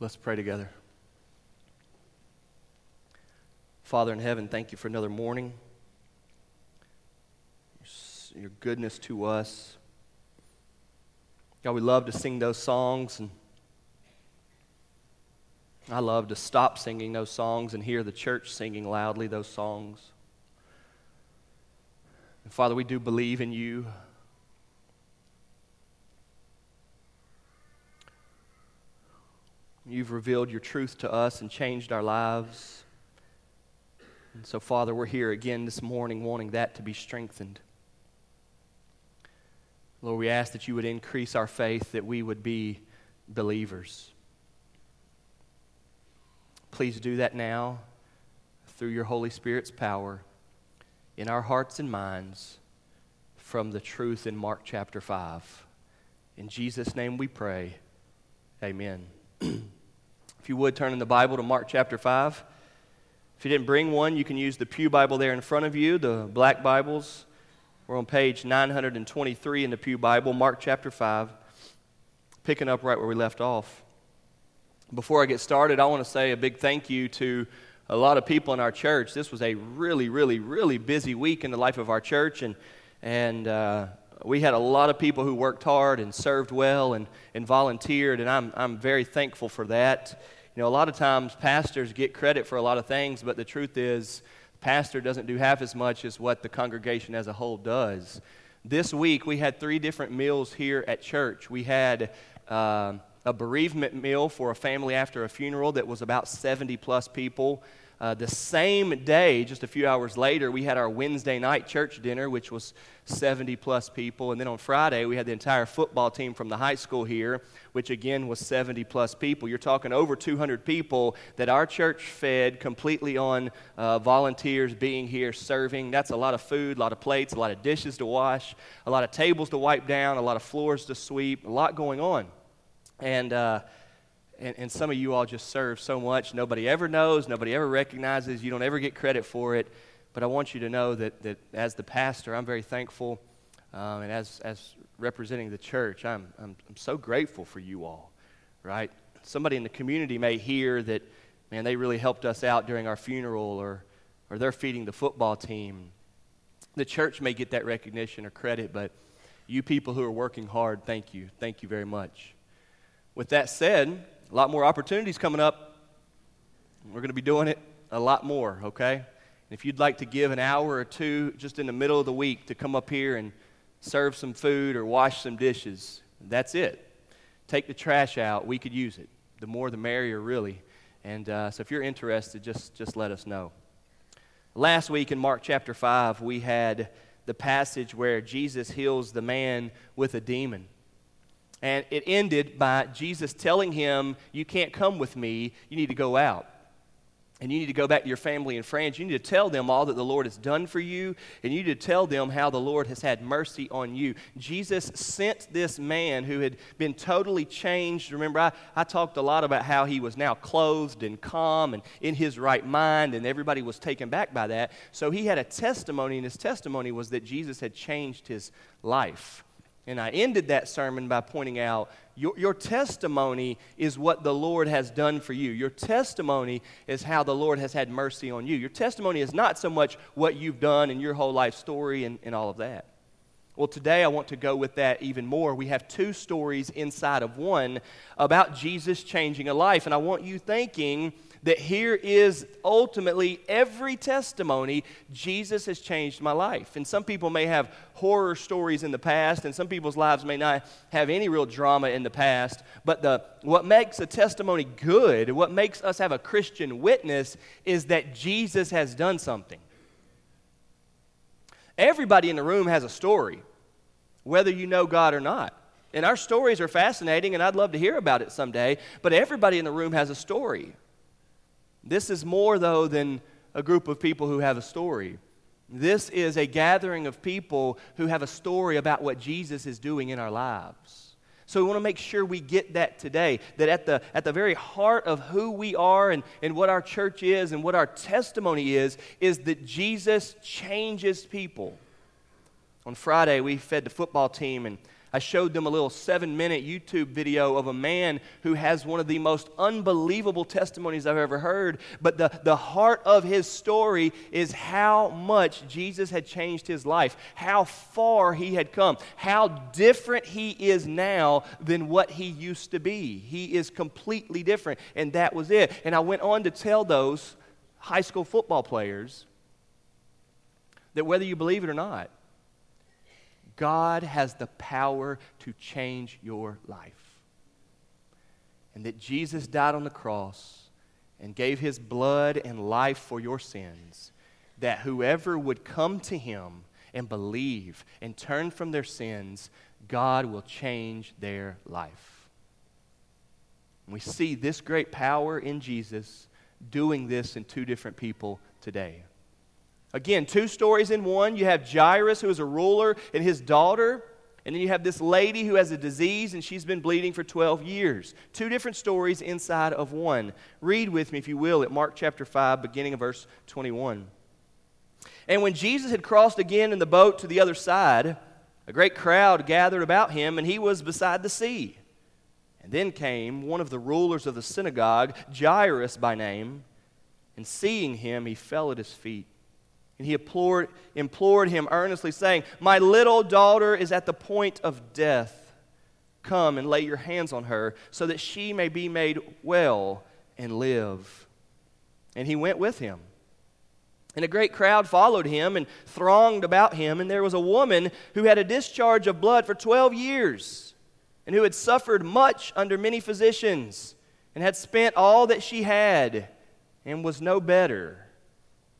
Let's pray together. Father in heaven, thank you for another morning. Your goodness to us. God, we love to sing those songs, and I love to stop singing those songs and hear the church singing loudly those songs. And Father, we do believe in you. You've revealed your truth to us and changed our lives. And so, Father, we're here again this morning wanting that to be strengthened. Lord, we ask that you would increase our faith, that we would be believers. Please do that now through your Holy Spirit's power in our hearts and minds from the truth in Mark chapter 5. In Jesus' name we pray. Amen. If you would, turn in the Bible to Mark chapter 5. If you didn't bring one, you can use the Pew Bible there in front of you, the black Bibles. We're on page 923 in the Pew Bible, Mark chapter 5, picking up right where we left off. Before I get started, I want to say a big thank you to a lot of people in our church. This was a really busy week in the life of our church, and we had a lot of people who worked hard and served well and volunteered, and I'm very thankful for that. You know, a lot of times pastors get credit for a lot of things, but the truth is, pastor doesn't do half as much as what the congregation as a whole does. This week, we had 3 different meals here at church. We had a bereavement meal for a family after a funeral that was about 70-plus people. The same day, just a few hours later, we had our Wednesday night church dinner, which was 70-plus people. And then on Friday, we had the entire football team from the high school here, which again was 70-plus people. You're talking over 200 people that our church fed completely on volunteers being here serving. That's a lot of food, a lot of plates, a lot of dishes to wash, a lot of tables to wipe down, a lot of floors to sweep, a lot going on. And some of you all just serve so much. Nobody ever knows. Nobody ever recognizes. You don't ever get credit for it. But I want you to know that as the pastor, I'm very thankful. And as representing the church, I'm so grateful for you all, right? Somebody in the community may hear that, man, they really helped us out during our funeral or they're feeding the football team. The church may get that recognition or credit, but you people who are working hard, thank you. Thank you very much. With that said, a lot more opportunities coming up. We're going to be doing it a lot more, okay? And if you'd like to give an hour or 2 just in the middle of the week to come up here and serve some food or wash some dishes, that's it. Take the trash out. We could use it. The more the merrier, really. And so if you're interested, just let us know. Last week in Mark chapter 5, we had the passage where Jesus heals the man with a demon. And it ended by Jesus telling him, you can't come with me, you need to go out. And you need to go back to your family and friends. You need to tell them all that the Lord has done for you, and you need to tell them how the Lord has had mercy on you. Jesus sent this man who had been totally changed. Remember, I talked a lot about how he was now clothed and calm and in his right mind, and everybody was taken back by that. So he had a testimony, and his testimony was that Jesus had changed his life. And I ended that sermon by pointing out your testimony is what the Lord has done for you. Your testimony is how the Lord has had mercy on you. Your testimony is not so much what you've done and your whole life story and all of that. Well, today I want to go with that even more. We have 2 stories inside of one about Jesus changing a life. And I want you thinking that here is ultimately every testimony, Jesus has changed my life. And some people may have horror stories in the past, and some people's lives may not have any real drama in the past, but what makes a testimony good, what makes us have a Christian witness, is that Jesus has done something. Everybody in the room has a story, whether you know God or not. And our stories are fascinating, and I'd love to hear about it someday, but everybody in the room has a story. This is more, though, than a group of people who have a story. This is a gathering of people who have a story about what Jesus is doing in our lives. So we want to make sure we get that today, that at the very heart of who we are and what our church is and what our testimony is that Jesus changes people. On Friday, we fed the football team, and I showed them a little 7-minute YouTube video of a man who has one of the most unbelievable testimonies I've ever heard. But the heart of his story is how much Jesus had changed his life, how far he had come, how different he is now than what he used to be. He is completely different, and that was it. And I went on to tell those high school football players that whether you believe it or not, God has the power to change your life. And that Jesus died on the cross and gave his blood and life for your sins, that whoever would come to him and believe and turn from their sins, God will change their life. And we see this great power in Jesus doing this in two different people today. Again, two stories in one. You have Jairus, who is a ruler, and his daughter. And then you have this lady who has a disease, and she's been bleeding for 12 years. Two different stories inside of one. Read with me, if you will, at Mark chapter 5, beginning of verse 21. And when Jesus had crossed again in the boat to the other side, a great crowd gathered about him, and he was beside the sea. And then came one of the rulers of the synagogue, Jairus by name, and seeing him, he fell at his feet. And he implored him earnestly, saying, "My little daughter is at the point of death. Come and lay your hands on her, so that she may be made well and live." And he went with him. And a great crowd followed him and thronged about him. And there was a woman who had a discharge of blood for 12 years, and who had suffered much under many physicians, and had spent all that she had, and was no better,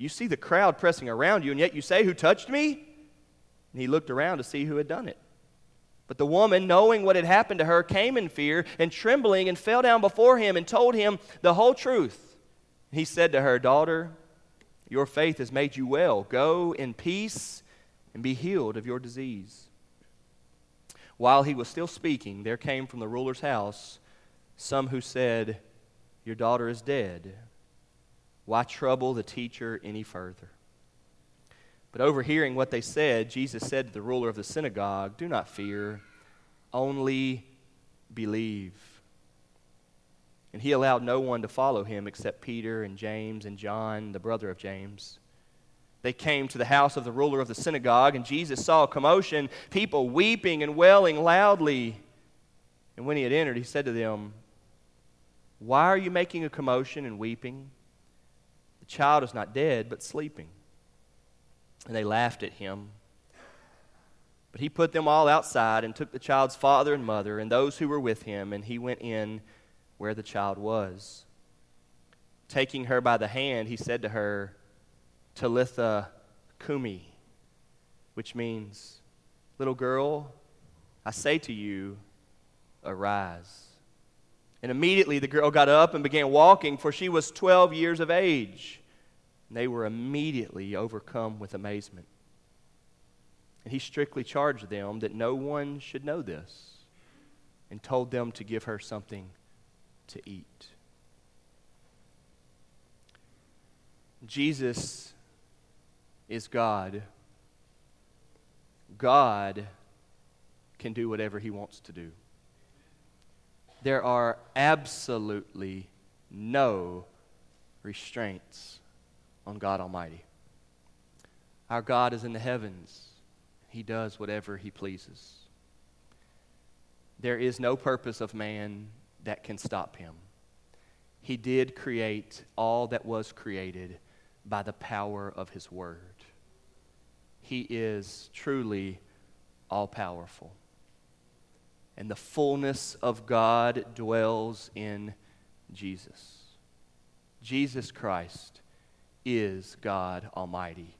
"You see the crowd pressing around you, and yet you say, 'Who touched me?'" And he looked around to see who had done it. But the woman, knowing what had happened to her, came in fear and trembling and fell down before him and told him the whole truth. He said to her, "Daughter, your faith has made you well. Go in peace and be healed of your disease." While he was still speaking, there came from the ruler's house some who said, "Your daughter is dead. Why trouble the teacher any further?" But overhearing what they said, Jesus said to the ruler of the synagogue, "Do not fear, only believe." And he allowed no one to follow him except Peter and James and John, the brother of James. They came to the house of the ruler of the synagogue, and Jesus saw a commotion, people weeping and wailing loudly. And when he had entered, he said to them, "Why are you making a commotion and weeping? Child is not dead, but sleeping." And they laughed at him. But he put them all outside and took the child's father and mother and those who were with him, and he went in where the child was. Taking her by the hand, he said to her, "Talitha koumi," which means, "Little girl, I say to you, arise." And immediately the girl got up and began walking, for she was 12 years of age. And they were immediately overcome with amazement. And he strictly charged them that no one should know this, and told them to give her something to eat. Jesus is God. God can do whatever he wants to do. There are absolutely no restraints on God Almighty. Our God is in the heavens. He does whatever he pleases. There is no purpose of man that can stop him. He did create all that was created by the power of his word. He is truly all-powerful. And the fullness of God dwells in Jesus. Jesus Christ is God Almighty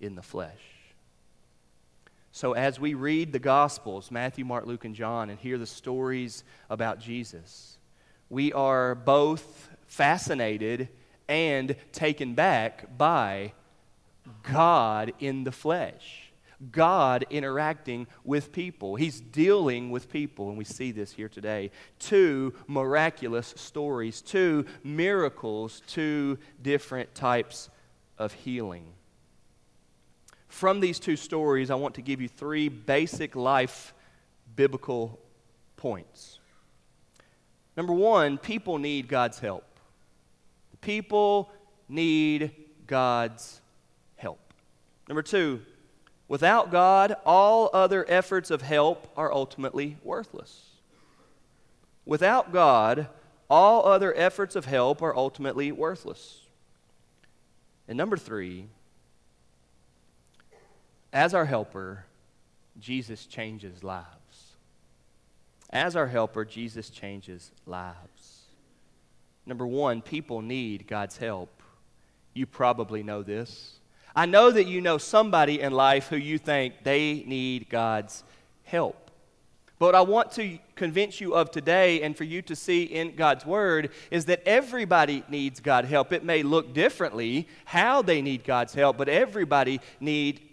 in the flesh. So as we read the Gospels, Matthew, Mark, Luke, and John, and hear the stories about Jesus, we are both fascinated and taken back by God in the flesh, God interacting with people. He's dealing with people, and we see this here today. 2 miraculous stories, 2 miracles, 2 different types of healing. From these 2 stories, I want to give you 3 basic life biblical points. Number 1, people need God's help. People need God's help. Number 2, without God, all other efforts of help are ultimately worthless. Without God, all other efforts of help are ultimately worthless. And number 3, as our helper, Jesus changes lives. As our helper, Jesus changes lives. Number 1, people need God's help. You probably know this. I know that you know somebody in life who you think they need God's help. But what I want to convince you of today and for you to see in God's Word is that everybody needs God's help. It may look differently how they need God's help, but everybody needs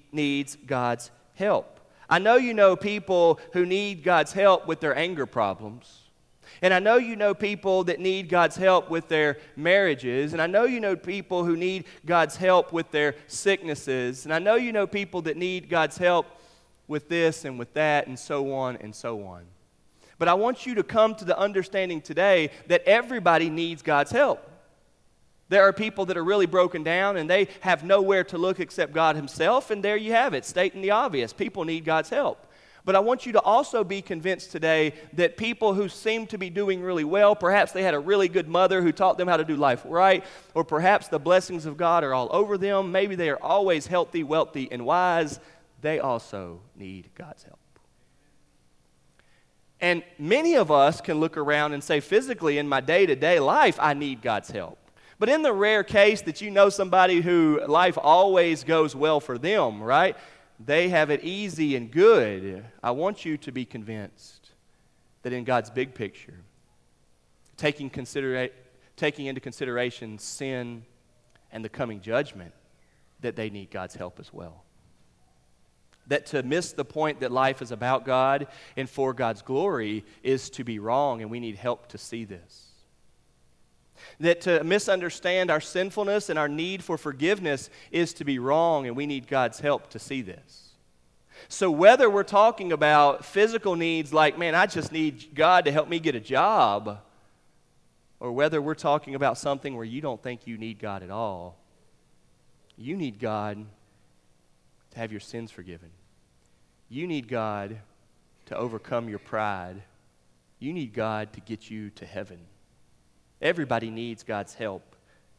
God's help. I know you know people who need God's help with their anger problems. And I know you know people that need God's help with their marriages. And I know you know people who need God's help with their sicknesses. And I know you know people that need God's help with this and with that and so on and so on. But I want you to come to the understanding today that everybody needs God's help. There are people that are really broken down and they have nowhere to look except God Himself. And there you have it, stating the obvious. People need God's help. But I want you to also be convinced today that people who seem to be doing really well, perhaps they had a really good mother who taught them how to do life right, or perhaps the blessings of God are all over them, maybe they are always healthy, wealthy, and wise, they also need God's help. And many of us can look around and say, physically, in my day-to-day life, I need God's help. But in the rare case that you know somebody who life always goes well for them, right? They have it easy and good. I want you to be convinced that in God's big picture, taking into consideration sin and the coming judgment, that they need God's help as well. That to miss the point that life is about God and for God's glory is to be wrong, and we need help to see this. That to misunderstand our sinfulness and our need for forgiveness is to be wrong, and we need God's help to see this. So whether we're talking about physical needs like, man, I just need God to help me get a job, or whether we're talking about something where you don't think you need God at all, you need God to have your sins forgiven. You need God to overcome your pride. You need God to get you to heaven. Everybody needs God's help.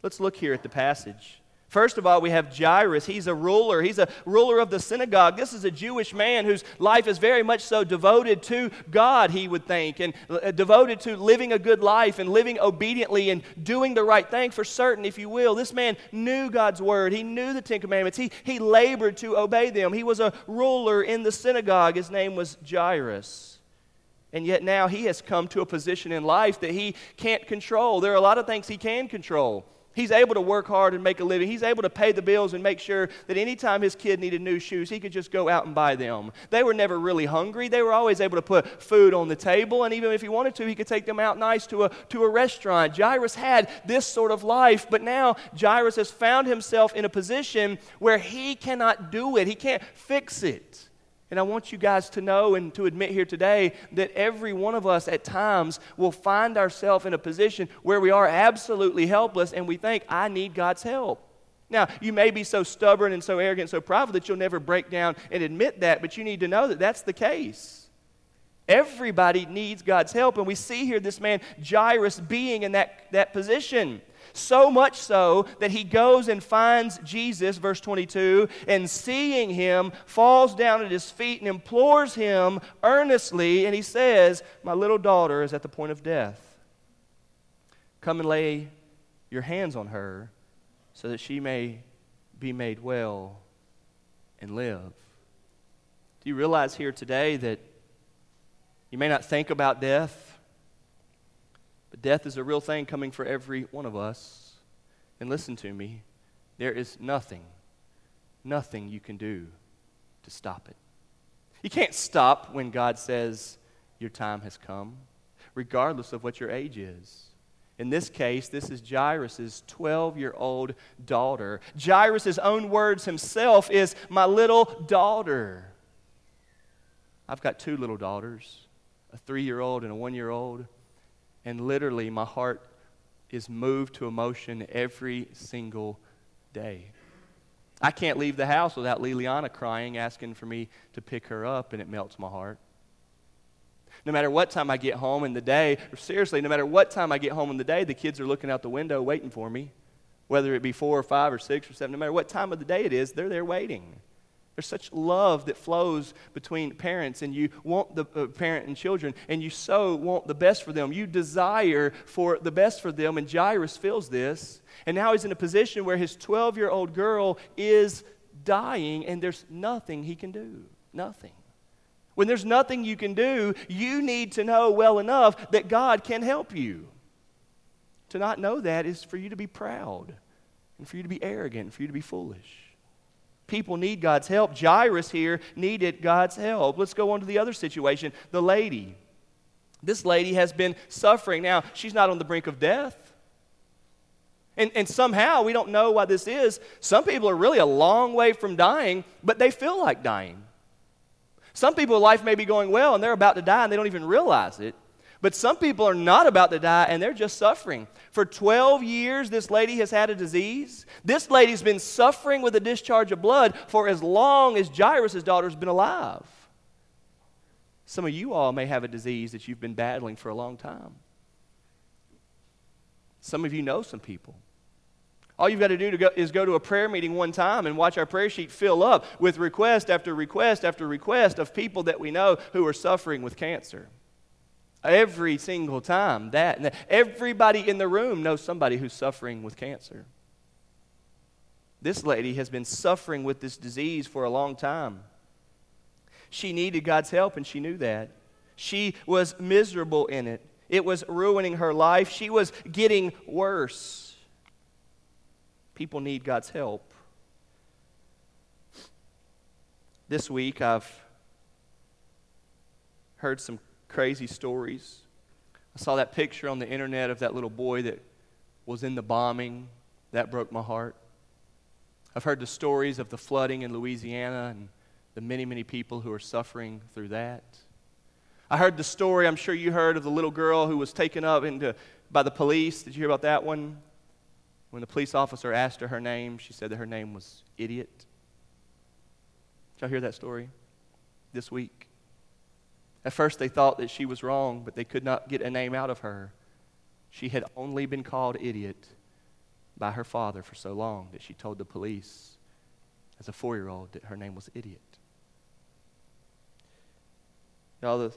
Let's look here at the passage. First of all, we have Jairus. He's a ruler. He's a ruler of the synagogue. This is a Jewish man whose life is very much so devoted to God, he would think, and devoted to living a good life and living obediently and doing the right thing for certain, if you will. This man knew God's word. He knew the Ten Commandments. He labored to obey them. He was a ruler in the synagogue. His name was Jairus. And yet now he has come to a position in life that he can't control. There are a lot of things he can control. He's able to work hard and make a living. He's able to pay the bills and make sure that anytime his kid needed new shoes, he could just go out and buy them. They were never really hungry. They were always able to put food on the table. And even if he wanted to, he could take them out nice to a restaurant. Jairus had this sort of life. But now Jairus has found himself in a position where he cannot do it. He can't fix it. And I want you guys to know and to admit here today that every one of us at times will find ourselves in a position where we are absolutely helpless and we think, I need God's help. Now, you may be so stubborn and so arrogant and so proud that you'll never break down and admit that, but you need to know that that's the case. Everybody needs God's help, and we see here this man Jairus being in that position. So much so that he goes and finds Jesus, verse 22, and seeing him, falls down at his feet and implores him earnestly, and he says, my little daughter is at the point of death. Come and lay your hands on her so that she may be made well and live. Do you realize here today that you may not think about death, but death is a real thing coming for every one of us? And listen to me, there is nothing you can do to stop it. You can't stop when God says your time has come, regardless of what your age is. In this case, this is Jairus' 12-year-old daughter. Jairus' own words himself is, "My little daughter." I've got two little daughters, a 3-year-old and a 1-year-old, and literally my heart is moved to emotion every single day. I can't leave the house without Liliana crying, asking for me to pick her up, and it melts my heart. No matter what time I get home in the day, the kids are looking out the window waiting for me, whether it be 4 or 5 or 6 or 7, no matter what time of the day it is, they're there waiting. There's such love that flows between parents, and you want the parent and children, and you so want the best for them. You desire for the best for them, and Jairus feels this. And now he's in a position where his 12-year-old girl is dying, and there's nothing he can do. Nothing. When there's nothing you can do, you need to know well enough that God can help you. To not know that is for you to be proud, and for you to be arrogant, and for you to be foolish. People need God's help. Jairus here needed God's help. Let's go on to the other situation, the lady. This lady has been suffering. Now, she's not on the brink of death. And somehow, we don't know why this is. Some people are really a long way from dying, but they feel like dying. Some people, life may be going well, and they're about to die, and they don't even realize it. But some people are not about to die, and they're just suffering. For 12 years, this lady has had a disease. This lady's been suffering with a discharge of blood for as long as Jairus' daughter's been alive. Some of you all may have a disease that you've been battling for a long time. Some of you know some people. All you've got to do is go to a prayer meeting one time and watch our prayer sheet fill up with request after request after request of people that we know who are suffering with cancer. Every single time, that. Everybody in the room knows somebody who's suffering with cancer. This lady has been suffering with this disease for a long time. She needed God's help, and she knew that. She was miserable in it. It was ruining her life. She was getting worse. People need God's help. This week, I've heard some crazy stories. I saw that picture on the internet of that little boy that was in the bombing. That broke my heart. I've heard the stories of the flooding in Louisiana and the many, many people who are suffering through that. I heard the story, I'm sure you heard, of the little girl who was taken up by the police. Did you hear about that one? When the police officer asked her name, she said that her name was Idiot. Did y'all hear that story this week? At first, they thought that she was wrong, but they could not get a name out of her. She had only been called Idiot by her father for so long that she told the police as a 4-year-old that her name was Idiot. Y'all, the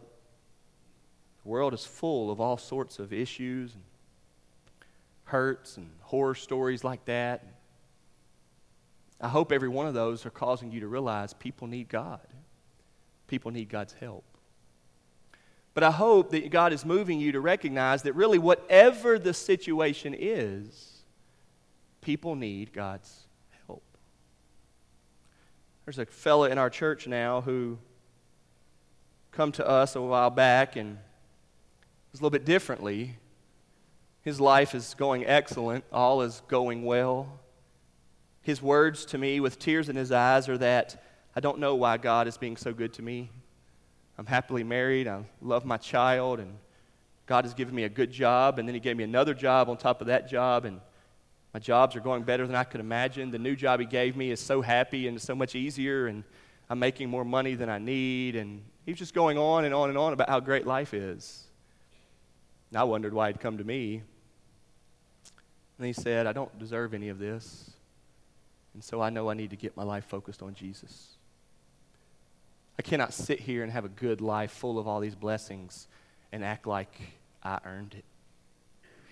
world is full of all sorts of issues and hurts and horror stories like that. I hope every one of those are causing you to realize people need God. People need God's help. But I hope that God is moving you to recognize that really whatever the situation is, people need God's help. There's a fella in our church now who come to us a while back, and it's a little bit differently. His life is going excellent. All is going well. His words to me with tears in his eyes are that, "I don't know why God is being so good to me. I'm happily married, I love my child, and God has given me a good job, and then He gave me another job on top of that job, and my jobs are going better than I could imagine. The new job He gave me is so happy and so much easier, and I'm making more money than I need," and he's just going on and on and on about how great life is. And I wondered why he'd come to me. And he said, "I don't deserve any of this, and so I know I need to get my life focused on Jesus. I cannot sit here and have a good life full of all these blessings and act like I earned it."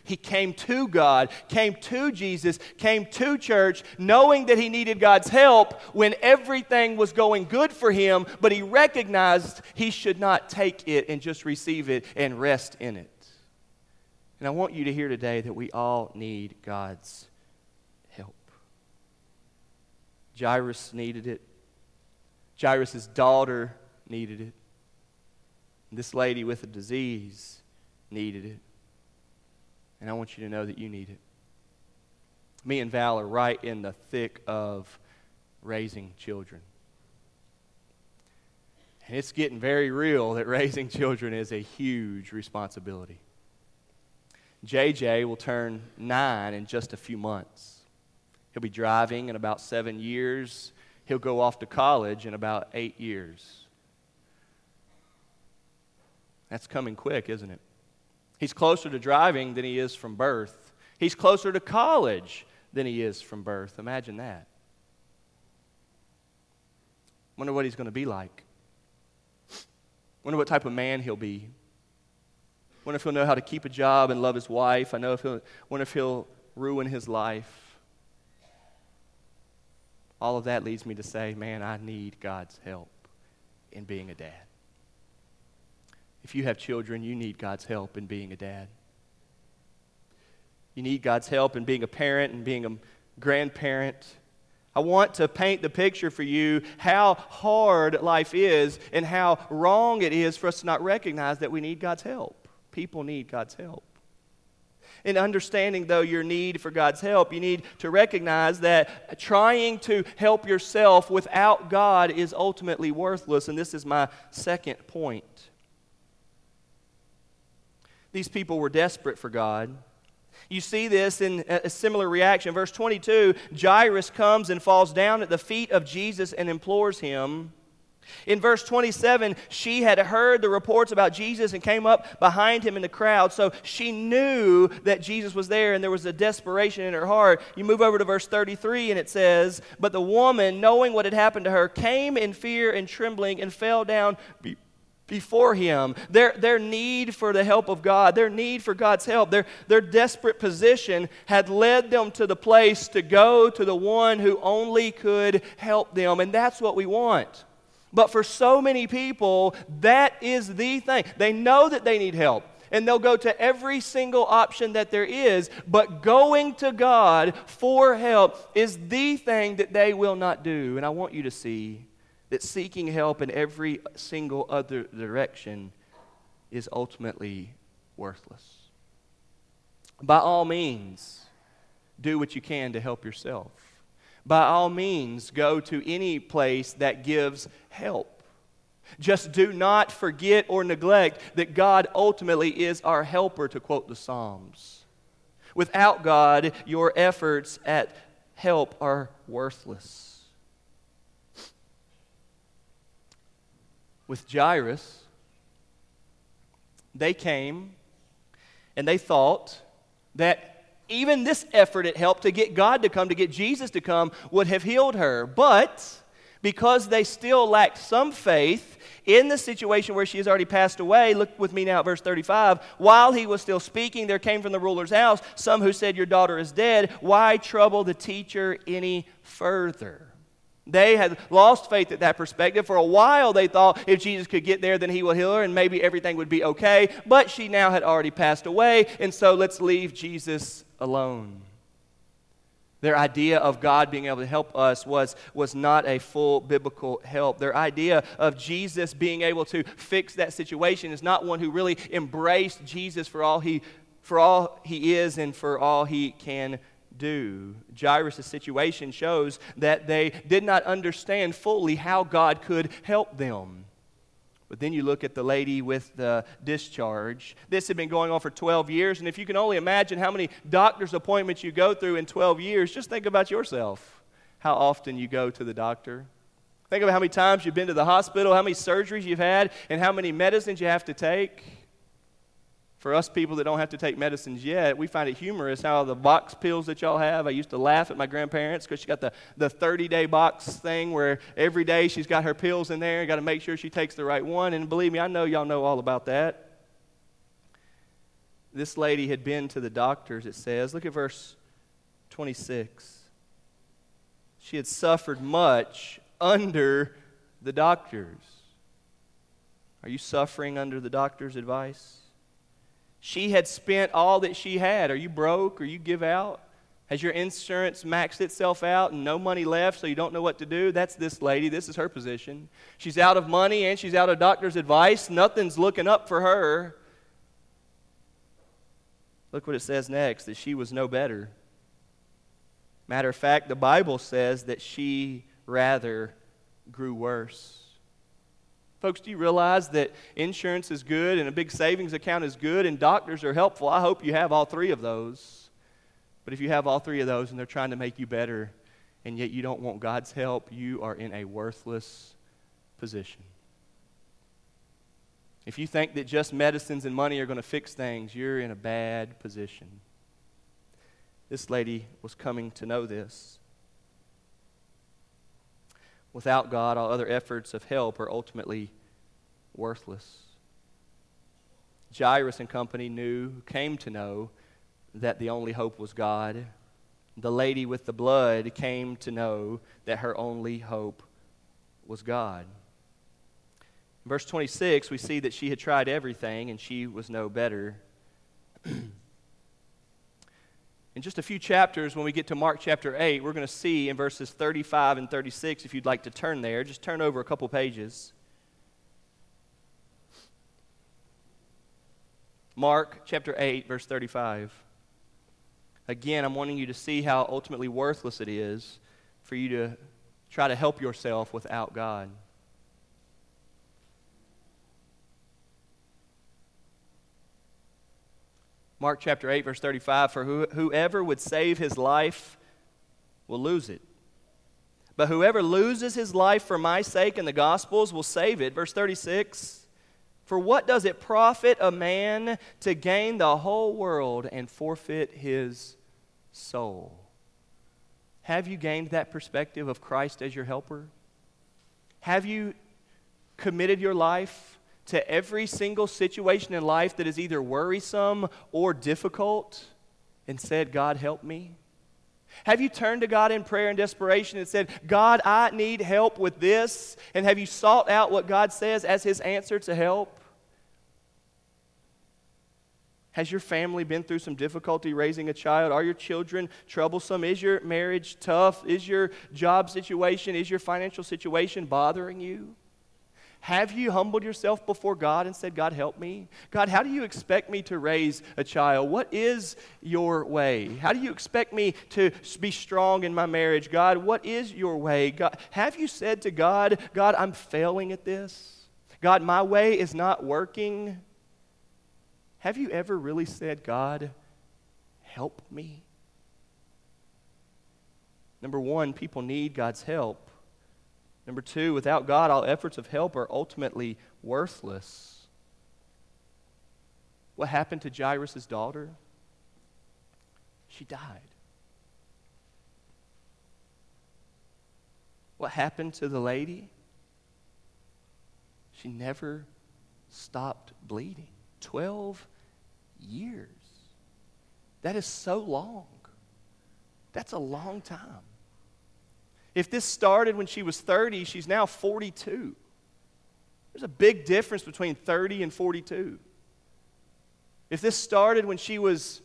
He came to God, came to Jesus, came to church, knowing that he needed God's help when everything was going good for him, but he recognized he should not take it and just receive it and rest in it. And I want you to hear today that we all need God's help. Jairus needed it. Jairus' daughter needed it. This lady with a disease needed it. And I want you to know that you need it. Me and Val are right in the thick of raising children. And it's getting very real that raising children is a huge responsibility. JJ will turn 9 in just a few months. He'll be driving in about 7 years. He'll go off to college in about 8 years. That's coming quick, isn't it? He's closer to driving than he is from birth. He's closer to college than he is from birth. Imagine that. Wonder what he's going to be like. Wonder what type of man he'll be. Wonder if he'll know how to keep a job and love his wife. Wonder if he'll ruin his life. All of that leads me to say, man, I need God's help in being a dad. If you have children, you need God's help in being a dad. You need God's help in being a parent and being a grandparent. I want to paint the picture for you how hard life is and how wrong it is for us to not recognize that we need God's help. People need God's help. In understanding, though, your need for God's help, you need to recognize that trying to help yourself without God is ultimately worthless. And this is my second point. These people were desperate for God. You see this in a similar reaction. Verse 22, Jairus comes and falls down at the feet of Jesus and implores him. In verse 27, she had heard the reports about Jesus and came up behind him in the crowd. So she knew that Jesus was there, and there was a desperation in her heart. You move over to verse 33, and it says, "But the woman, knowing what had happened to her, came in fear and trembling and fell down before him." Their need for the help of God, their need for God's help, their desperate position had led them to the place to go to the one who only could help them. And that's what we want. But for so many people, that is the thing. They know that they need help, and they'll go to every single option that there is, but going to God for help is the thing that they will not do. And I want you to see that seeking help in every single other direction is ultimately worthless. By all means, do what you can to help yourself. By all means, go to any place that gives help. Just do not forget or neglect that God ultimately is our helper, to quote the Psalms. Without God, your efforts at help are worthless. With Jairus, they came and they thought that even this effort at help to get God to come, to get Jesus to come, would have healed her. But because they still lacked some faith in the situation where she has already passed away, look with me now at verse 35, "While he was still speaking, there came from the ruler's house some who said, 'Your daughter is dead. Why trouble the teacher any further?'" They had lost faith at that perspective. For a while, they thought if Jesus could get there, then he will heal her and maybe everything would be okay. But she now had already passed away, and so let's leave Jesus alone. Their idea of God being able to help us was not a full biblical help. Their idea of Jesus being able to fix that situation is not one who really embraced Jesus for all he is and for all he can do. Jairus' situation shows that they did not understand fully how God could help them. But then you look at the lady with the discharge. This had been going on for 12 years, and if you can only imagine how many doctor's appointments you go through in 12 years, just think about yourself, how often you go to the doctor. Think about how many times you've been to the hospital, how many surgeries you've had, and how many medicines you have to take. For us people that don't have to take medicines yet, we find it humorous how the box pills that y'all have. I used to laugh at my grandparents because she got the 30-day box thing where every day she's got her pills in there and got to make sure she takes the right one. And believe me, I know y'all know all about that. This lady had been to the doctors, it says. Look at verse 26. She had suffered much under the doctors. Are you suffering under the doctor's advice? She had spent all that she had. Are you broke? Or you give out? Has your insurance maxed itself out and no money left so you don't know what to do? That's this lady. This is her position. She's out of money and she's out of doctor's advice. Nothing's looking up for her. Look what it says next, that she was no better. Matter of fact, the Bible says that she rather grew worse. Folks, do you realize that insurance is good and a big savings account is good and doctors are helpful? I hope you have all three of those. But if you have all three of those and they're trying to make you better and yet you don't want God's help, you are in a worthless position. If you think that just medicines and money are going to fix things, you're in a bad position. This lady was coming to know this. Without God, all other efforts of help are ultimately worthless. Jairus and company came to know that the only hope was God. The lady with the blood came to know that her only hope was God. In verse 26, we see that she had tried everything and she was no better. In just a few chapters, when we get to Mark chapter 8, we're going to see in verses 35 and 36, if you'd like to turn there, just turn over a couple pages. Mark chapter 8, verse 35. Again, I'm wanting you to see how ultimately worthless it is for you to try to help yourself without God. Mark chapter 8, verse 35, for whoever would save his life will lose it. But whoever loses his life for my sake and the gospel's will save it. Verse 36, for what does it profit a man to gain the whole world and forfeit his soul? Have you gained that perspective of Christ as your helper? Have you committed your life to every single situation in life that is either worrisome or difficult and said, God, help me? Have you turned to God in prayer and desperation and said, God, I need help with this? And have you sought out what God says as His answer to help? Has your family been through some difficulty raising a child? Are your children troublesome? Is your marriage tough? Is your job situation, is your financial situation bothering you? Have you humbled yourself before God and said, God, help me? God, how do you expect me to raise a child? What is your way? How do you expect me to be strong in my marriage? God, what is your way? God, have you said to God, God, I'm failing at this? God, my way is not working. Have you ever really said, God, help me? Number one, people need God's help. Number two, without God, all efforts of help are ultimately worthless. What happened to Jairus' daughter? She died. What happened to the lady? She never stopped bleeding. 12 years. That is so long. That's a long time. If this started when she was 30, she's now 42. There's a big difference between 30 and 42. If this started when she was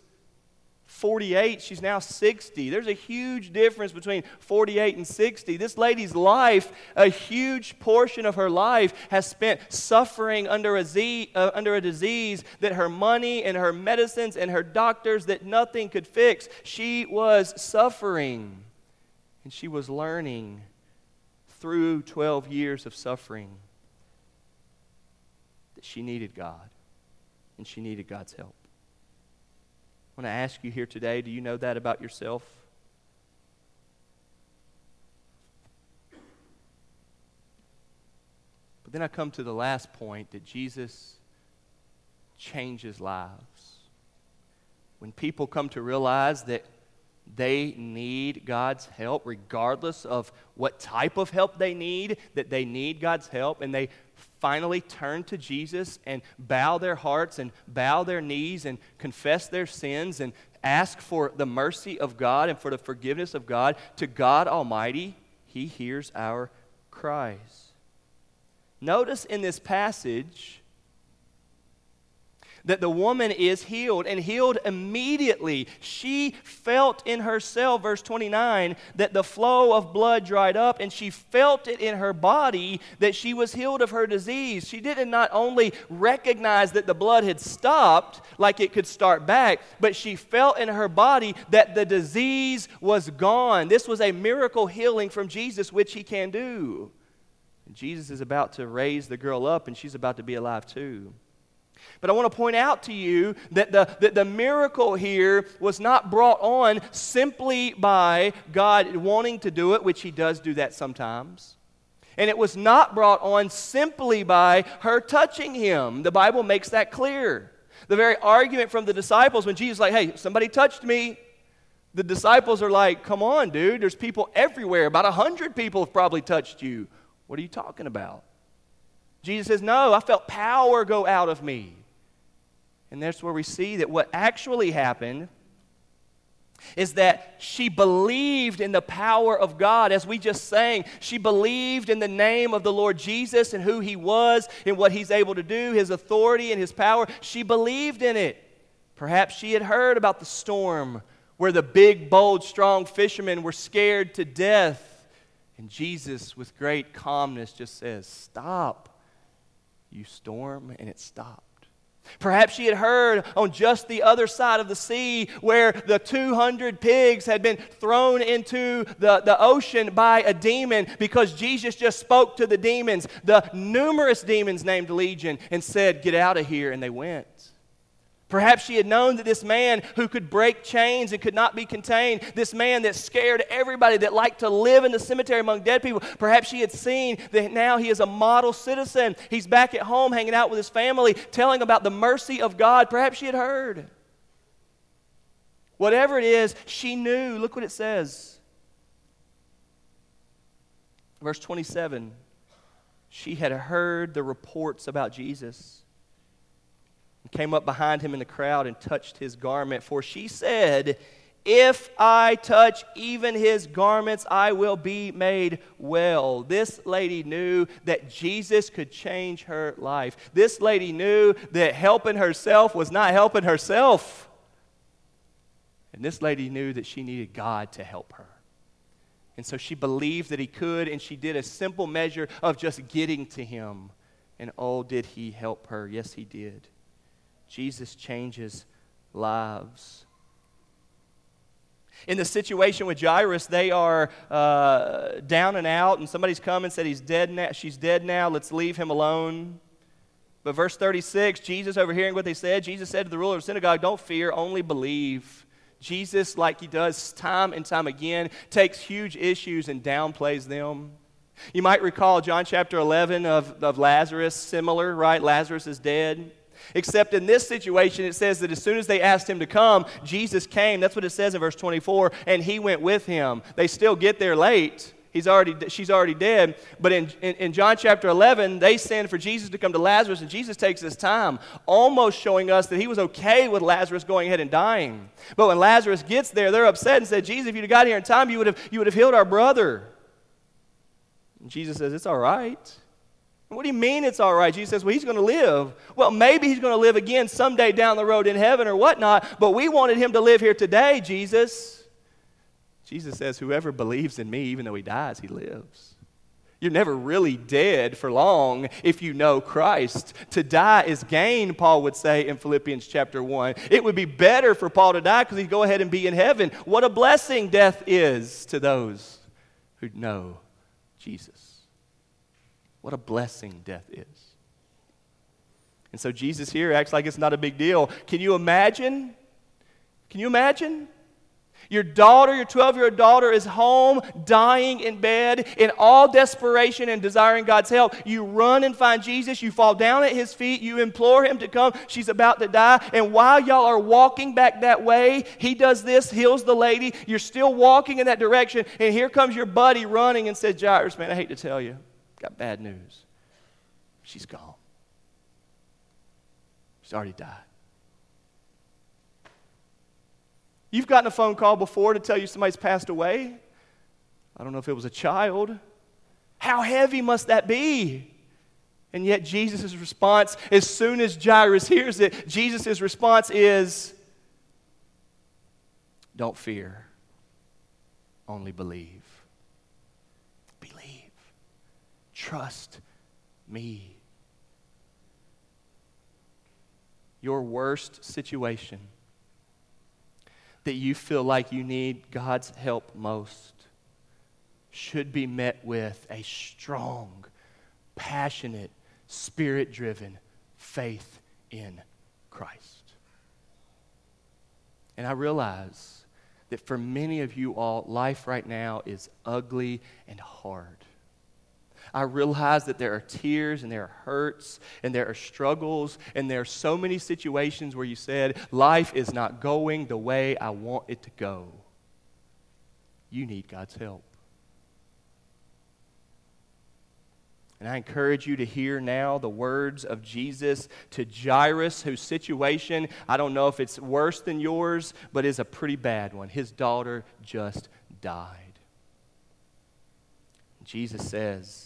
48, she's now 60. There's a huge difference between 48 and 60. This lady's life, a huge portion of her life, has spent suffering under a disease that her money and her medicines and her doctors, that nothing could fix. She was suffering. And she was learning through 12 years of suffering that she needed God and she needed God's help. I want to ask you here today, do you know that about yourself? But then I come to the last point, that Jesus changes lives. When people come to realize that they need God's help, regardless of what type of help they need, that they need God's help, and they finally turn to Jesus and bow their hearts and bow their knees and confess their sins and ask for the mercy of God and for the forgiveness of God. To God Almighty, He hears our cries. Notice in this passage that the woman is healed, and healed immediately. She felt in herself, verse 29, that the flow of blood dried up, and she felt it in her body that she was healed of her disease. She didn't not only recognize that the blood had stopped, like it could start back, but she felt in her body that the disease was gone. This was a miracle healing from Jesus, which He can do. Jesus is about to raise the girl up, and she's about to be alive too. But I want to point out to you that the miracle here was not brought on simply by God wanting to do it, which He does do that sometimes. And it was not brought on simply by her touching Him. The Bible makes that clear. The very argument from the disciples when Jesus is like, hey, somebody touched me. The disciples are like, come on, dude, there's people everywhere. About 100 people have probably touched you. What are you talking about? Jesus says, no, I felt power go out of me. And that's where we see that what actually happened is that she believed in the power of God, as we just sang. She believed in the name of the Lord Jesus and who He was and what He's able to do, His authority and His power. She believed in it. Perhaps she had heard about the storm where the big, bold, strong fishermen were scared to death. And Jesus, with great calmness, just says, stop. You storm, and it stopped. Perhaps she had heard on just the other side of the sea where the 200 pigs had been thrown into the ocean by a demon because Jesus just spoke to the demons, the numerous demons named Legion, and said, get out of here, and they went. Perhaps she had known that this man who could break chains and could not be contained, this man that scared everybody, that liked to live in the cemetery among dead people, perhaps she had seen that now he is a model citizen. He's back at home hanging out with his family, telling about the mercy of God. Perhaps she had heard. Whatever it is, she knew. Look what it says. Verse 27, she had heard the reports about Jesus. Came up behind Him in the crowd and touched His garment. For she said, if I touch even His garments, I will be made well. This lady knew that Jesus could change her life. This lady knew that helping herself was not helping herself. And this lady knew that she needed God to help her. And so she believed that He could, and she did a simple measure of just getting to Him. And oh, did He help her? Yes, He did. Jesus changes lives. In the situation with Jairus, they are down and out, and somebody's come and said he's dead now. She's dead now. Let's leave him alone. But verse 36, Jesus, overhearing what they said, Jesus said to the ruler of the synagogue, don't fear, only believe. Jesus, like He does time and time again, takes huge issues and downplays them. You might recall John chapter 11 of Lazarus, similar, right? Lazarus is dead. Except in this situation, it says that as soon as they asked Him to come, Jesus came. That's what it says in verse 24, and He went with him. They still get there late. She's already dead. But in John chapter 11, they send for Jesus to come to Lazarus, and Jesus takes His time, almost showing us that He was okay with Lazarus going ahead and dying. But when Lazarus gets there, they're upset and said, Jesus, if you'd have got here in time, you would have healed our brother. And Jesus says, it's all right. What do you mean it's all right? Jesus says, well, he's going to live. Well, maybe he's going to live again someday down the road in heaven or whatnot, but we wanted him to live here today, Jesus. Jesus says, whoever believes in me, even though he dies, he lives. You're never really dead for long if you know Christ. To die is gain, Paul would say in Philippians chapter 1. It would be better for Paul to die because he'd go ahead and be in heaven. What a blessing death is to those who know Jesus. What a blessing death is. And so Jesus here acts like it's not a big deal. Can you imagine? Your daughter, your 12-year-old daughter is home, dying in bed, in all desperation and desiring God's help. You run and find Jesus. You fall down at his feet. You implore him to come. She's about to die. And while y'all are walking back that way, he does this, heals the lady. You're still walking in that direction. And here comes your buddy running and says, Jairus, man, I hate to tell you, got bad news. She's gone. She's already died. You've gotten a phone call before to tell you somebody's passed away. I don't know if it was a child. How heavy must that be? And yet Jesus' response, as soon as Jairus hears it, Jesus' response is, don't fear, only believe. Believe. Trust me. Your worst situation that you feel like you need God's help most should be met with a strong, passionate, spirit-driven faith in Christ. And I realize that for many of you all, life right now is ugly and hard. I realize that there are tears and there are hurts and there are struggles and there are so many situations where you said, life is not going the way I want it to go. You need God's help. And I encourage you to hear now the words of Jesus to Jairus, whose situation, I don't know if it's worse than yours, but is a pretty bad one. His daughter just died. Jesus says,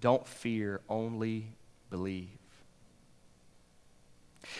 don't fear, only believe.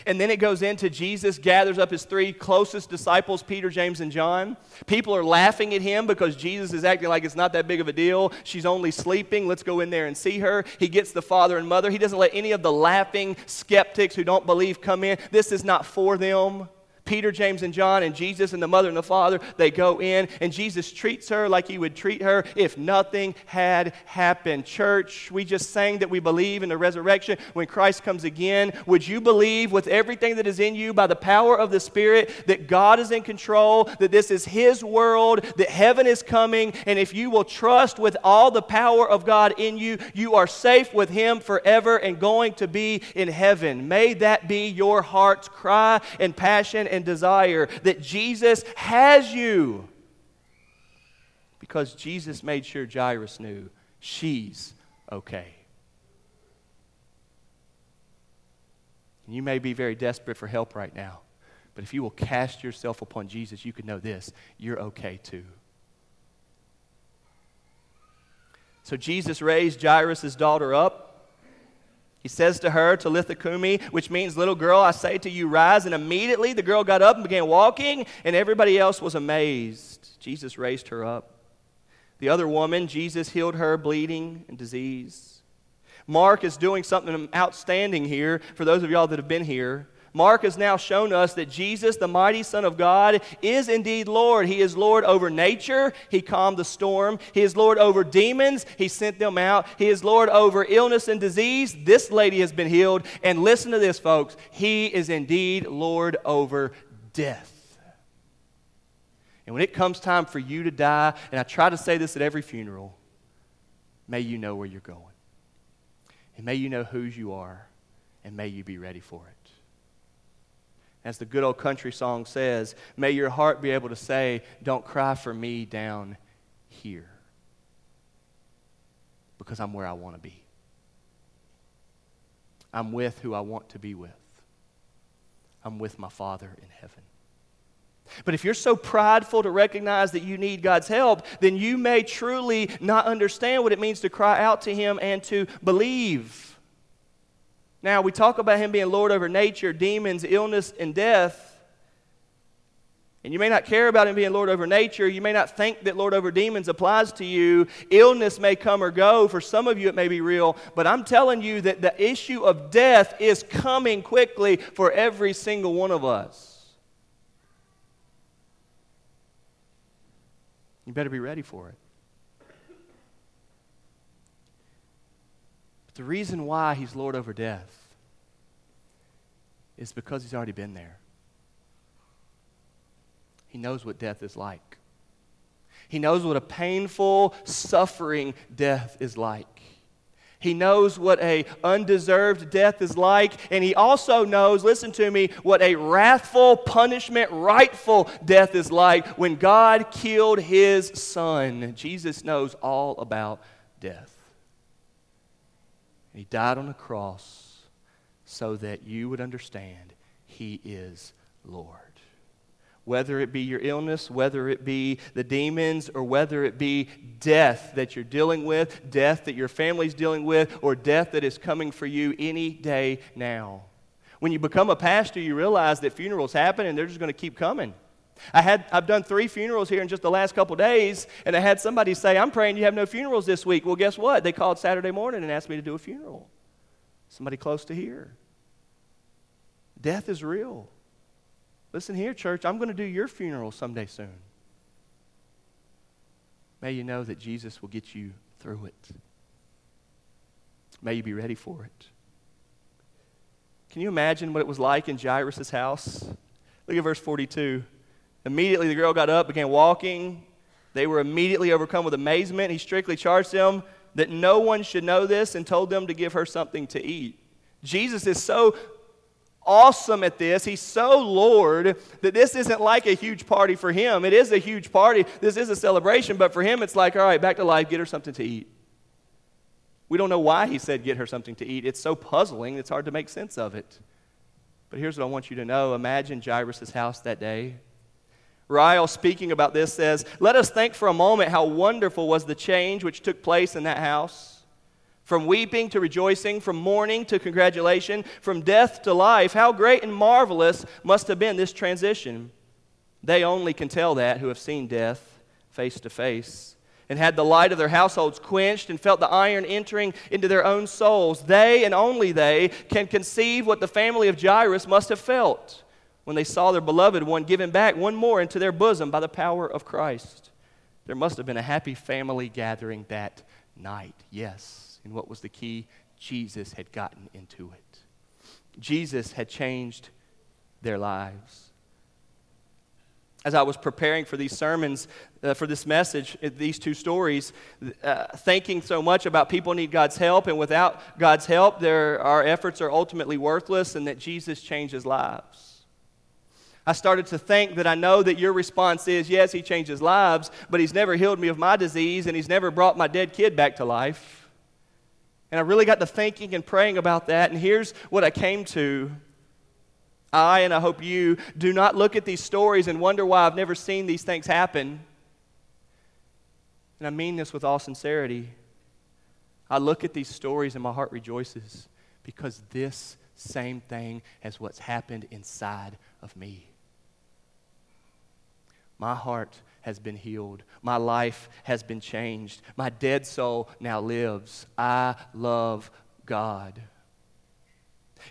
And then it goes into Jesus gathers up his three closest disciples, Peter, James, and John. People are laughing at him because Jesus is acting like it's not that big of a deal. She's only sleeping. Let's go in there and see her. He gets the father and mother. He doesn't let any of the laughing skeptics who don't believe come in. This is not for them. Peter, James, and John, and Jesus, and the mother and the father, they go in, and Jesus treats her like he would treat her if nothing had happened. Church, we just sang that we believe in the resurrection when Christ comes again. Would you believe with everything that is in you by the power of the Spirit that God is in control, that this is his world, that heaven is coming, and if you will trust with all the power of God in you, you are safe with him forever and going to be in heaven. May that be your heart's cry and passion and desire, that Jesus has you, because Jesus made sure Jairus knew she's okay. And you may be very desperate for help right now, but if you will cast yourself upon Jesus, you can know this, you're okay too. So Jesus raised Jairus' daughter up. He says to her, Talitha koumi, which means, little girl, I say to you, rise. And immediately the girl got up and began walking, and everybody else was amazed. Jesus raised her up. The other woman, Jesus healed her bleeding and disease. Mark is doing something outstanding here for those of y'all that have been here. Mark has now shown us that Jesus, the mighty Son of God, is indeed Lord. He is Lord over nature. He calmed the storm. He is Lord over demons. He sent them out. He is Lord over illness and disease. This lady has been healed. And listen to this, folks. He is indeed Lord over death. And when it comes time for you to die, and I try to say this at every funeral, may you know where you're going. And may you know whose you are. And may you be ready for it. As the good old country song says, may your heart be able to say, don't cry for me down here, because I'm where I want to be. I'm with who I want to be with. I'm with my Father in heaven. But if you're so prideful to recognize that you need God's help, then you may truly not understand what it means to cry out to him and to believe. Now, we talk about him being Lord over nature, demons, illness, and death. And you may not care about him being Lord over nature. You may not think that Lord over demons applies to you. Illness may come or go. For some of you, it may be real. But I'm telling you that the issue of death is coming quickly for every single one of us. You better be ready for it. The reason why he's Lord over death is because he's already been there. He knows what death is like. He knows what a painful, suffering death is like. He knows what an undeserved death is like, and he also knows, listen to me, what a wrathful punishment, rightful death is like when God killed his son. Jesus knows all about death. He died on the cross so that you would understand he is Lord. Whether it be your illness, whether it be the demons, or whether it be death that you're dealing with, death that your family's dealing with, or death that is coming for you any day now. When you become a pastor, you realize that funerals happen and they're just going to keep coming. I've done 3 funerals here in just the last couple days, and I had somebody say, I'm praying you have no funerals this week. Well, guess what? They called Saturday morning and asked me to do a funeral. Somebody close to here. Death is real. Listen here, church, I'm going to do your funeral someday soon. May you know that Jesus will get you through it. May you be ready for it. Can you imagine what it was like in Jairus' house? Look at verse 42. Immediately the girl got up, began walking. They were immediately overcome with amazement. He strictly charged them that no one should know this and told them to give her something to eat. Jesus is so awesome at this. He's so Lord that this isn't like a huge party for him. It is a huge party. This is a celebration, but for him it's like, all right, back to life, get her something to eat. We don't know why he said get her something to eat. It's so puzzling, it's hard to make sense of it. But here's what I want you to know. Imagine Jairus' house that day. Ryle, speaking about this, says, let us think for a moment how wonderful was the change which took place in that house. From weeping to rejoicing, from mourning to congratulation, from death to life. How great and marvelous must have been this transition. They only can tell that who have seen death face to face and had the light of their households quenched and felt the iron entering into their own souls. They and only they can conceive what the family of Jairus must have felt when they saw their beloved one given back one more into their bosom by the power of Christ. There must have been a happy family gathering that night. Yes. And what was the key? Jesus had gotten into it. Jesus had changed their lives. As I was preparing for these sermons, for this message, these 2 stories, thinking so much about people need God's help, and without God's help, our efforts are ultimately worthless, and that Jesus changes lives. I started to think that I know that your response is, yes, he changes lives, but he's never healed me of my disease, and he's never brought my dead kid back to life. And I really got to thinking and praying about that, and here's what I came to. I, and I hope you, do not look at these stories and wonder why I've never seen these things happen. And I mean this with all sincerity. I look at these stories and my heart rejoices because this same thing as what's happened inside of me. My heart has been healed. My life has been changed. My dead soul now lives. I love God.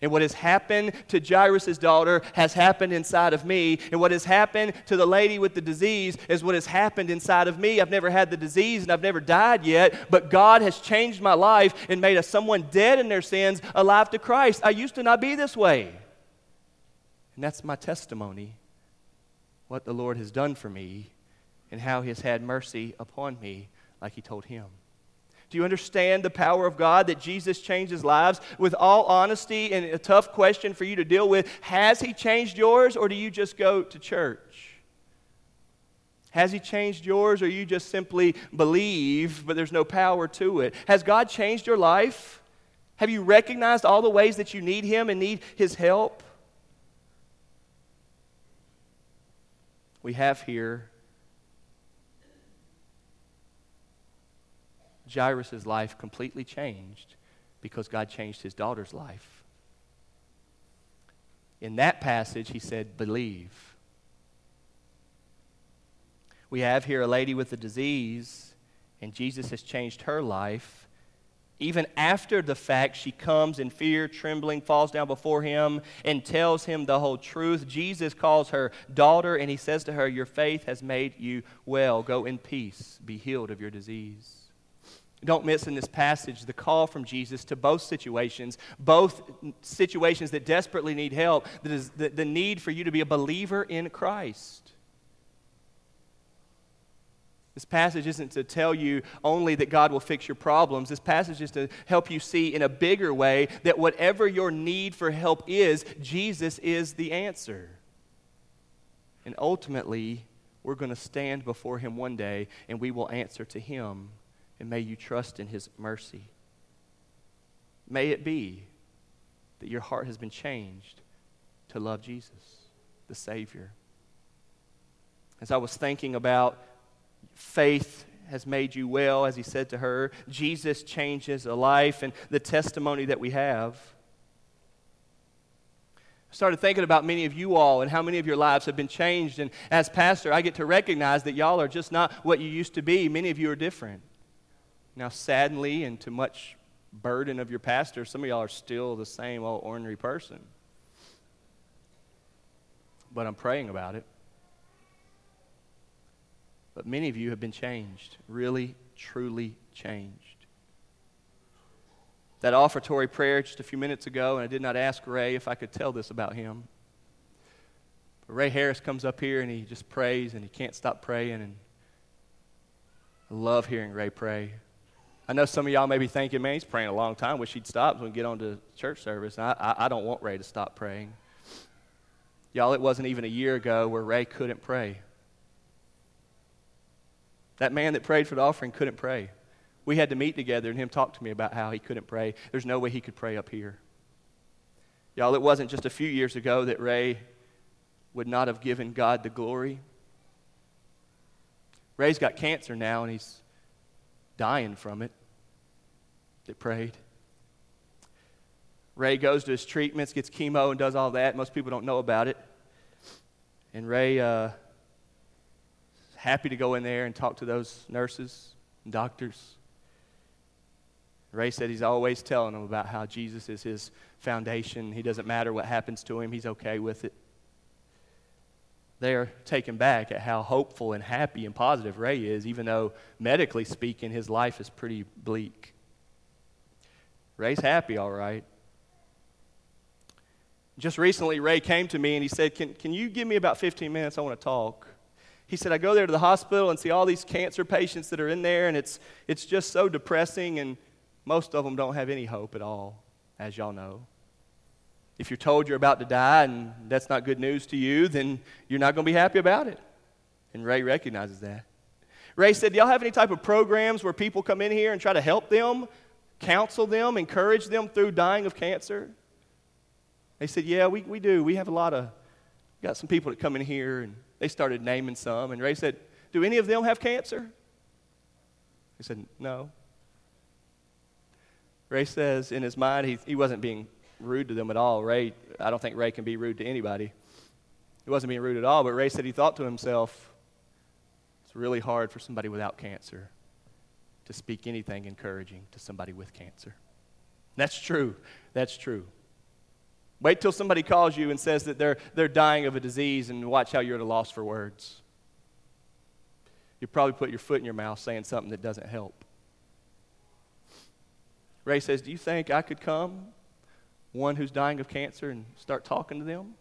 And what has happened to Jairus' daughter has happened inside of me. And what has happened to the lady with the disease is what has happened inside of me. I've never had the disease and I've never died yet, but God has changed my life and made someone dead in their sins alive to Christ. I used to not be this way. And that's my testimony, what the Lord has done for me and how he has had mercy upon me like he told him. Do you understand the power of God that Jesus changes lives? With all honesty and a tough question for you to deal with, has he changed yours or do you just go to church? Has he changed yours or you just simply believe but there's no power to it? Has God changed your life? Have you recognized all the ways that you need him and need his help? We have here Jairus' life completely changed because God changed his daughter's life. In that passage, he said, believe. We have here a lady with a disease, and Jesus has changed her life. Even after the fact, she comes in fear, trembling, falls down before him, and tells him the whole truth. Jesus calls her daughter, and he says to her, your faith has made you well. Go in peace, be healed of your disease. Don't miss in this passage the call from Jesus to both situations that desperately need help, the need for you to be a believer in Christ. This passage isn't to tell you only that God will fix your problems. This passage is to help you see in a bigger way that whatever your need for help is, Jesus is the answer. And ultimately, we're going to stand before him one day, and we will answer to him. And may you trust in his mercy. May it be that your heart has been changed to love Jesus, the Savior. As I was thinking about faith has made you well, as he said to her, Jesus changes a life and the testimony that we have. I started thinking about many of you all and how many of your lives have been changed. And as pastor, I get to recognize that y'all are just not what you used to be. Many of you are different. Now, sadly, and to much burden of your pastor, some of y'all are still the same old ordinary person. But I'm praying about it. But many of you have been changed, really, truly changed. That offertory prayer just a few minutes ago, and I did not ask Ray if I could tell this about him. But Ray Harris comes up here and he just prays and he can't stop praying. And I love hearing Ray pray. I know some of y'all may be thinking, man, he's praying a long time. Wish he'd stop so we can get on to church service. And I don't want Ray to stop praying. Y'all, it wasn't even a year ago where Ray couldn't pray. That man that prayed for the offering couldn't pray. We had to meet together and him talk to me about how he couldn't pray. There's no way he could pray up here. Y'all, it wasn't just a few years ago that Ray would not have given God the glory. Ray's got cancer now and he's dying from it. That prayed. Ray goes to his treatments, gets chemo and does all that. Most people don't know about it. And Ray happy to go in there and talk to those nurses and doctors. Ray said he's always telling them about how Jesus is his foundation. He doesn't matter what happens to him. He's okay with it. They're taken back at how hopeful and happy and positive Ray is, even though medically speaking, his life is pretty bleak. Ray's happy, all right. Just recently, Ray came to me and he said, Can you give me about 15 minutes? I want to talk. He said, I go there to the hospital and see all these cancer patients that are in there, and it's just so depressing, and most of them don't have any hope at all, as y'all know. If you're told you're about to die and that's not good news to you, then you're not going to be happy about it. And Ray recognizes that. Ray said, do y'all have any type of programs where people come in here and try to help them, counsel them, encourage them through dying of cancer? They said, yeah, we do. We have a lot of, got some people that come in here, and they started naming some. And Ray said, do any of them have cancer? He said, no. Ray says in his mind, he wasn't being rude to them at all. Ray, I don't think Ray can be rude to anybody. He wasn't being rude at all, but Ray said he thought to himself, it's really hard for somebody without cancer to speak anything encouraging to somebody with cancer. That's true. That's true. Wait till somebody calls you and says that they're dying of a disease and watch how you're at a loss for words. You probably put your foot in your mouth saying something that doesn't help. Ray says, do you think I could come, one who's dying of cancer, and start talking to them?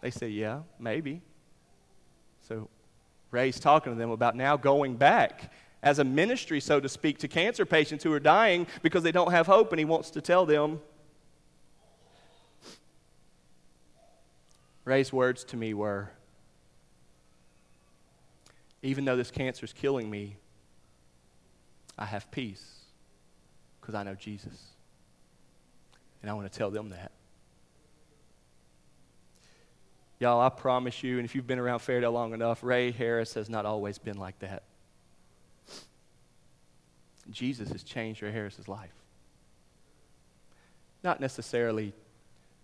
They say, yeah, maybe. So Ray's talking to them about now going back as a ministry, so to speak, to cancer patients who are dying because they don't have hope, and he wants to tell them. Ray's words to me were, even though this cancer is killing me, I have peace because I know Jesus. And I want to tell them that. Y'all, I promise you, and if you've been around Fairdale long enough, Ray Harris has not always been like that. Jesus has changed Ray Harris's life. Not necessarily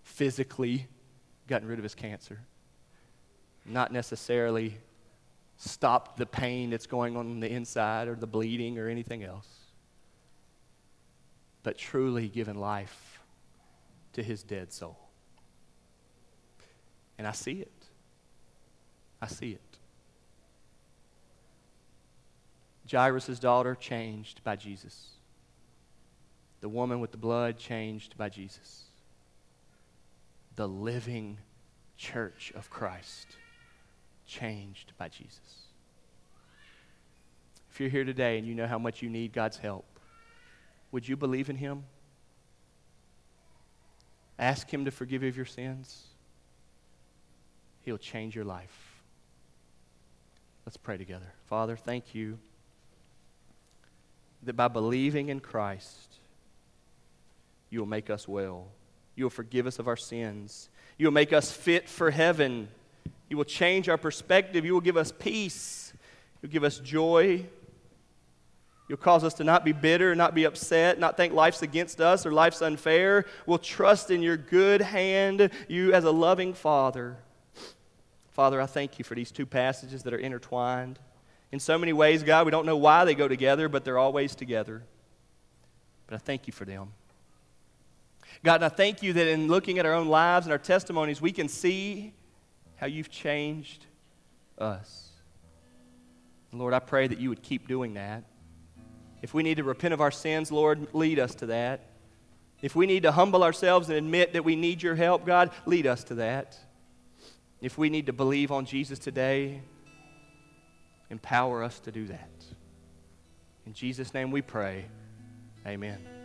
physically, gotten rid of his cancer. Not necessarily stopped the pain that's going on the inside or the bleeding or anything else. But truly given life to his dead soul. And I see it. I see it. Jairus' daughter changed by Jesus. The woman with the blood changed by Jesus. The living church of Christ, changed by Jesus. If you're here today and you know how much you need God's help, would you believe in him? Ask him to forgive you of your sins. He'll change your life. Let's pray together. Father, thank you that by believing in Christ, you will make us well. You will forgive us of our sins. You will make us fit for heaven. You will change our perspective. You will give us peace. You'll give us joy. You'll cause us to not be bitter, not be upset, not think life's against us or life's unfair. We'll trust in your good hand, you as a loving Father. Father, I thank you for these two passages that are intertwined. In so many ways, God, we don't know why they go together, but they're always together. But I thank you for them. God, and I thank you that in looking at our own lives and our testimonies, we can see how you've changed us. Lord, I pray that you would keep doing that. If we need to repent of our sins, Lord, lead us to that. If we need to humble ourselves and admit that we need your help, God, lead us to that. If we need to believe on Jesus today, empower us to do that. In Jesus' name we pray. Amen.